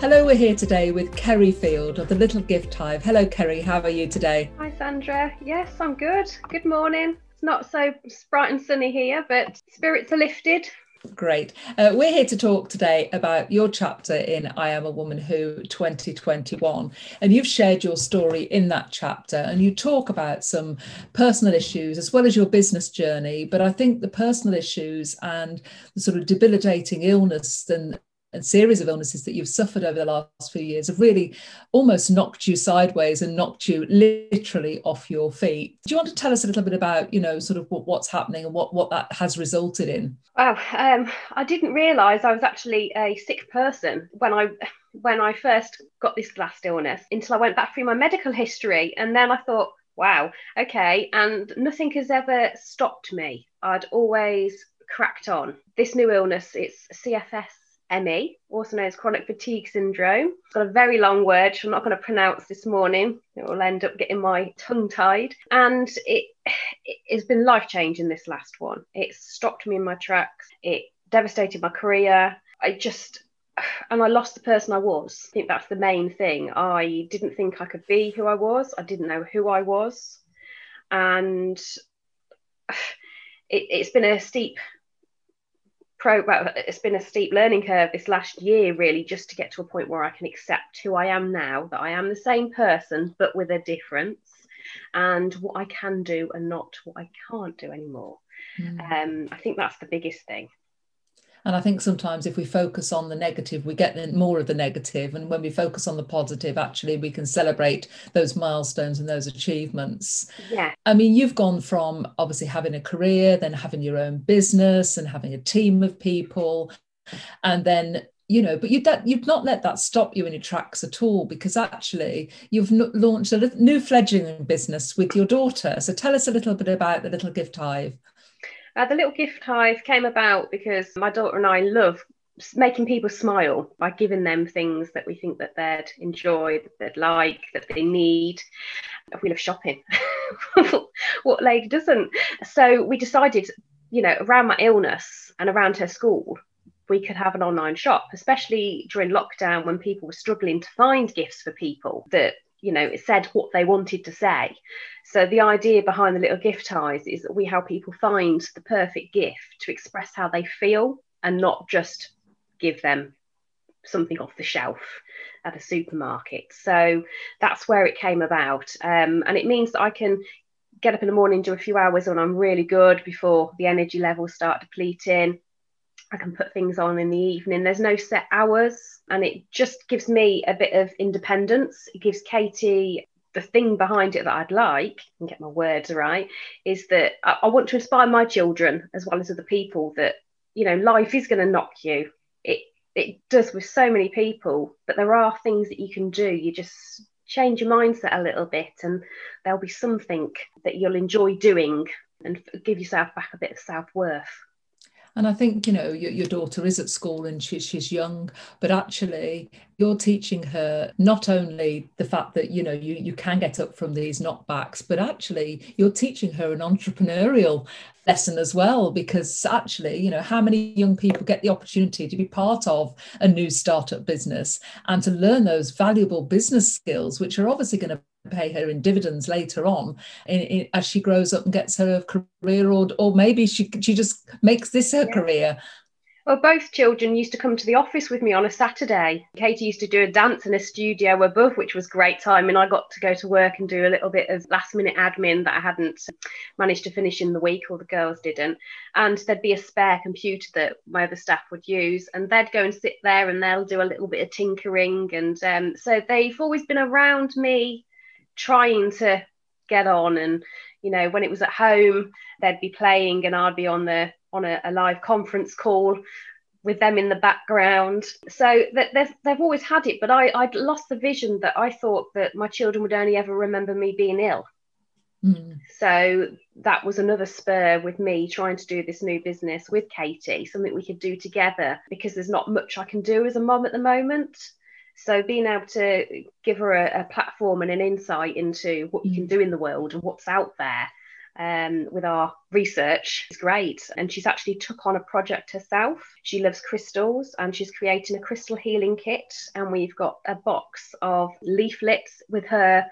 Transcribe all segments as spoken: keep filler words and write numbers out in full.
Hello, we're here today with Kerry Field of the Little Gift Hive. Hello Kerry, how are you today? Hi Sandra, yes I'm good. Good morning. It's not so bright and sunny here, but spirits are lifted. Great. Uh, we're here to talk today about your chapter in I Am A Woman Who twenty twenty-one, and you've shared your story in that chapter and you talk about some personal issues as well as your business journey, but I think the personal issues and the sort of debilitating illness and and series of illnesses that you've suffered over the last few years have really almost knocked you sideways and knocked you literally off your feet. Do you want to tell us a little bit about, you know, sort of what, what's happening and what, what that has resulted in? Well, um, I didn't realise I was actually a sick person when I... when I first got this last illness, until I went back through my medical history, and then I thought, wow, okay, and nothing has ever stopped me. I'd always cracked on. This new illness, it's C F S. M E, also known as Chronic Fatigue Syndrome. It's got a very long word, which I'm not going to pronounce this morning. It will end up getting my tongue tied. And it, it has been life-changing, this last one. It stopped me in my tracks. It devastated my career. I just, and I lost the person I was. I think that's the main thing. I didn't think I could be who I was. I didn't know who I was. And it, it's been a steep Well, it's been a steep learning curve this last year, really, just to get to a point where I can accept who I am now, that I am the same person, but with a difference, and what I can do and not what I can't do anymore. Mm. Um, I think that's the biggest thing. And I think sometimes if we focus on the negative, we get more of the negative. And when we focus on the positive, actually, we can celebrate those milestones and those achievements. Yeah. I mean, you've gone from obviously having a career, then having your own business and having a team of people. And then, you know, but you'd, that, you'd not let that stop you in your tracks at all, because actually you've n- launched a new fledgling business with your daughter. So tell us a little bit about the Little Gift Hive. Uh, the Little Gift Hive came about because my daughter and I love making people smile by giving them things that we think that they'd enjoy, that they'd like, that they need. We love shopping. What lady doesn't? So we decided, you know, around my illness and around her school, we could have an online shop, especially during lockdown when people were struggling to find gifts for people that, you know, it said what they wanted to say. So the idea behind the Little Gift Hive is that we help people find the perfect gift to express how they feel and not just give them something off the shelf at a supermarket. So that's where it came about. Um, and it means that I can get up in the morning, do a few hours when I'm really good before the energy levels start depleting. I can put things on in the evening. There's no set hours, and it just gives me a bit of independence. It gives Katie the thing behind it that I'd like, and get my words right, is that I, I want to inspire my children as well as other people that, you know, life is going to knock you. It it does with so many people, but there are things that you can do. You just change your mindset a little bit, and there'll be something that you'll enjoy doing and give yourself back a bit of self-worth. And I think, you know, your, your daughter is at school and she, she's young, but actually you're teaching her not only the fact that, you know, you, you can get up from these knockbacks, but actually you're teaching her an entrepreneurial lesson as well, because actually, you know, how many young people get the opportunity to be part of a new startup business and to learn those valuable business skills, which are obviously going to pay her in dividends later on in, in, as she grows up and gets her career, or or maybe she she just makes this her yeah. career. Well, both children used to come to the office with me on a Saturday. Katie used to do a dance in a studio above, which was great time, and I got to go to work and do a little bit of last minute admin that I hadn't managed to finish in the week, or the girls didn't. And there'd be a spare computer that my other staff would use, and they'd go and sit there and they'll do a little bit of tinkering. And um, so they've always been around me, trying to get on. And you know, when it was at home, they'd be playing and I'd be on the on a, a live conference call with them in the background. So that they've, they've always had it, but I, I'd lost the vision that I thought that my children would only ever remember me being ill. Mm. So that was another spur with me trying to do this new business with Katie, something we could do together, because there's not much I can do as a mum at the moment. So being able to give her a, a platform and an insight into what you mm. can do in the world and what's out there um, with our research is great. And she's actually took on a project herself. She loves crystals and she's creating a crystal healing kit. And we've got a box of leaflets with her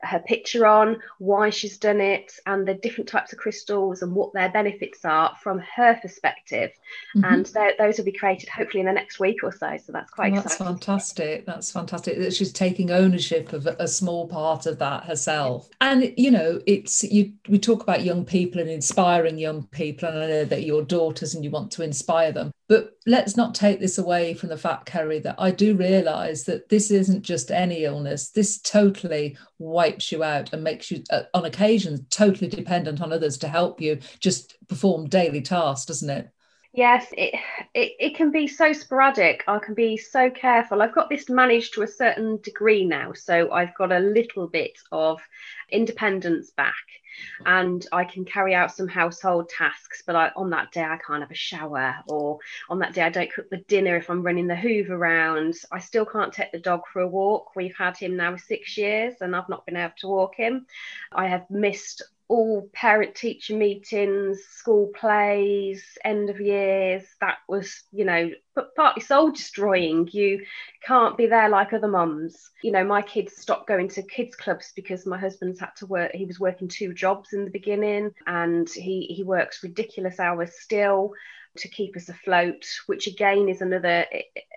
her picture on, why she's done it, and the different types of crystals and what their benefits are from her perspective. Mm-hmm. And those will be created hopefully in the next week or so. So that's quite oh, that's exciting. Fantastic. That's fantastic. She's taking ownership of a small part of that herself. And you know, it's you. We talk about young people and inspiring young people, and I know that your daughters and you want to inspire them. But let's not take this away from the fact, Kerry, that I do realise that this isn't just any illness. This totally wipes you out and makes you, uh, on occasion, totally dependent on others to help you just perform daily tasks, doesn't it? Yes, it, it, it can be so sporadic. I can be so careful. I've got this managed to a certain degree now, so I've got a little bit of independence back. And I can carry out some household tasks, but I, on that day I can't have a shower, or on that day I don't cook the dinner if I'm running the hoover round. I still can't take the dog for a walk. We've had him now six years and I've not been able to walk him. I have missed all parent-teacher meetings, school plays, end of years. That was, you know, partly soul-destroying. You can't be there like other mums. You know, my kids stopped going to kids' clubs because my husband's had to work. He was working two jobs in the beginning, and he, he works ridiculous hours still to keep us afloat, which again is another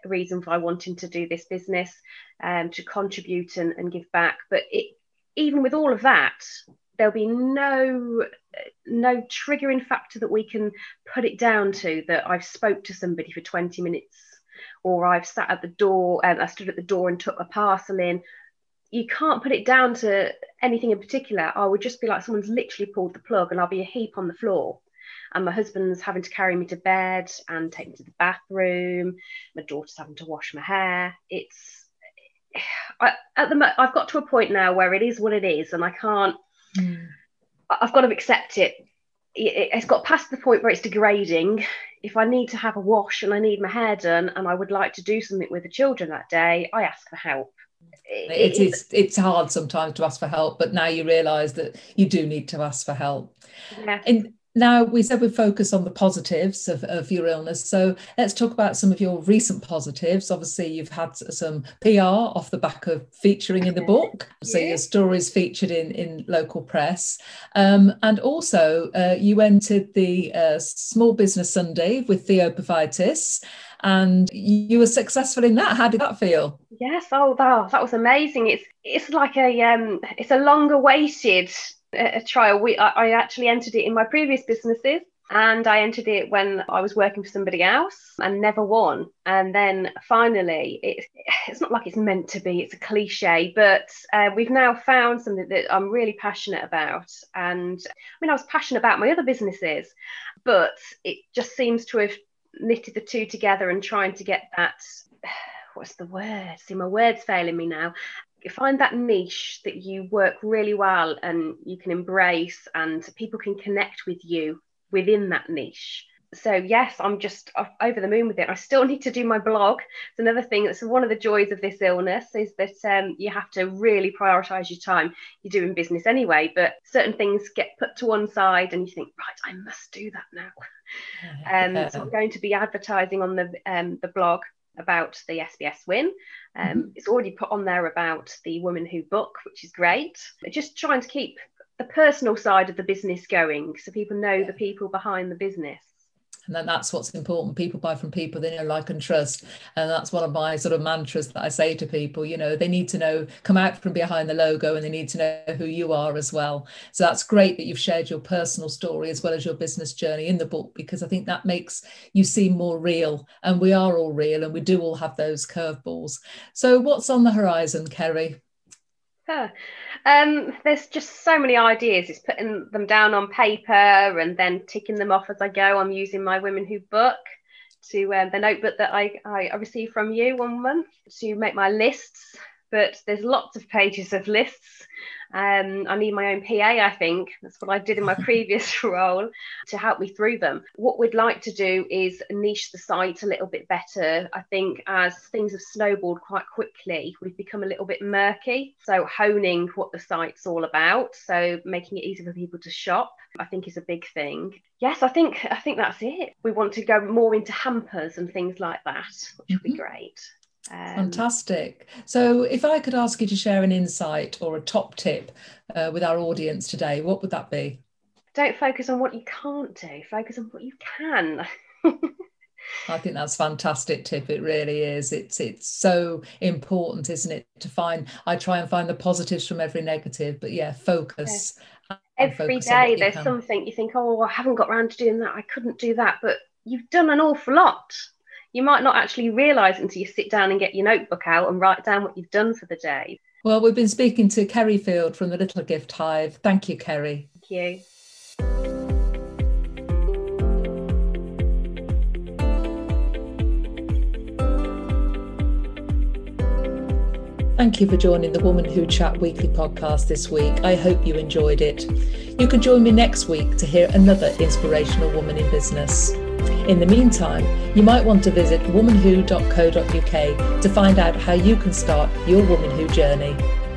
reason for I wanting to do this business, um, to contribute and, and give back. But it, even with all of that, there'll be no no triggering factor that we can put it down to that I've spoke to somebody for twenty minutes, or I've sat at the door and I stood at the door and took a parcel in. You can't put it down to anything in particular. I would just be like someone's literally pulled the plug and I'll be a heap on the floor. And my husband's having to carry me to bed and take me to the bathroom. My daughter's having to wash my hair. It's I, at the moment I've got to a point now where it is what it is, and I can't. Mm. I've got to accept it. It's got past the point where it's degrading. If I need to have a wash and I need my hair done and I would like to do something with the children that day, I ask for help. It, it is it's hard sometimes to ask for help, but now you realise that you do need to ask for help. Yeah. And now we said we focus on the positives of, of your illness, so let's talk about some of your recent positives. Obviously you've had some P R off the back of featuring in the book, so yeah. Your story's featured in, in local press, um, and also uh, you entered the uh, Small Business Sunday with Theo Pavitis, and you were successful in that. How did that feel? Yes, oh, that was amazing. It's it's like a um, it's a long awaited a trial. We I, I actually entered it in my previous businesses, and I entered it when I was working for somebody else and never won. And then finally, it, it's not like it's meant to be, it's a cliche, but uh, we've now found something that I'm really passionate about. And I mean, I was passionate about my other businesses, but it just seems to have knitted the two together and trying to get that, what's the word? See, my word's failing me now. You find that niche that you work really well and you can embrace, and people can connect with you within that niche. So yes, I'm just over the moon with it. I still need to do my blog. It's another thing that's one of the joys of this illness, is that um, you have to really prioritise your time. You're doing business anyway, but certain things get put to one side and you think, right, I must do that now. Um, so I'm going to be advertising on the um, the blog about the S B S win. Um, mm-hmm. It's already put on there about the Woman Who book, which is great. Just trying to keep the personal side of the business going so people know yeah. the people behind the business. And then that's what's important. People buy from people they know, like, and trust. And that's one of my sort of mantras that I say to people. You know, they need to know, come out from behind the logo, and they need to know who you are as well. So that's great that you've shared your personal story as well as your business journey in the book, because I think that makes you seem more real. And we are all real, and we do all have those curveballs. So what's on the horizon, Kerry? Huh. Um, there's just so many ideas. It's putting them down on paper and then ticking them off as I go. I'm using my Women Who book to um, the notebook that I, I received from you one month to make my lists. But there's lots of pages of lists. Um, I need my own P A, I think. That's what I did in my previous role to help me through them. What we'd like to do is niche the site a little bit better. I think as things have snowballed quite quickly, we've become a little bit murky. So honing what the site's all about, so making it easy for people to shop, I think is a big thing. Yes, I think I think that's it. We want to go more into hampers and things like that, which mm-hmm. would be great. Um, Fantastic. So if I could ask you to share an insight or a top tip uh, with our audience today, what would that be? Don't focus on what you can't do, focus on what you can. I think that's a fantastic tip. It really is. It's it's so important, isn't it, to find, I try and find the positives from every negative, but yeah, focus. Yeah. Every focus day there's can. something you think, oh, I haven't got around to doing that, I couldn't do that, but you've done an awful lot. You might not actually realise until you sit down and get your notebook out and write down what you've done for the day. Well, we've been speaking to Kerry Field from the Little Gift Hive. Thank you, Kerry. Thank you. Thank you for joining the Woman Who Chat weekly podcast this week. I hope you enjoyed it. You can join me next week to hear another inspirational woman in business. In the meantime, you might want to visit woman who dot co dot U K to find out how you can start your Woman Who journey.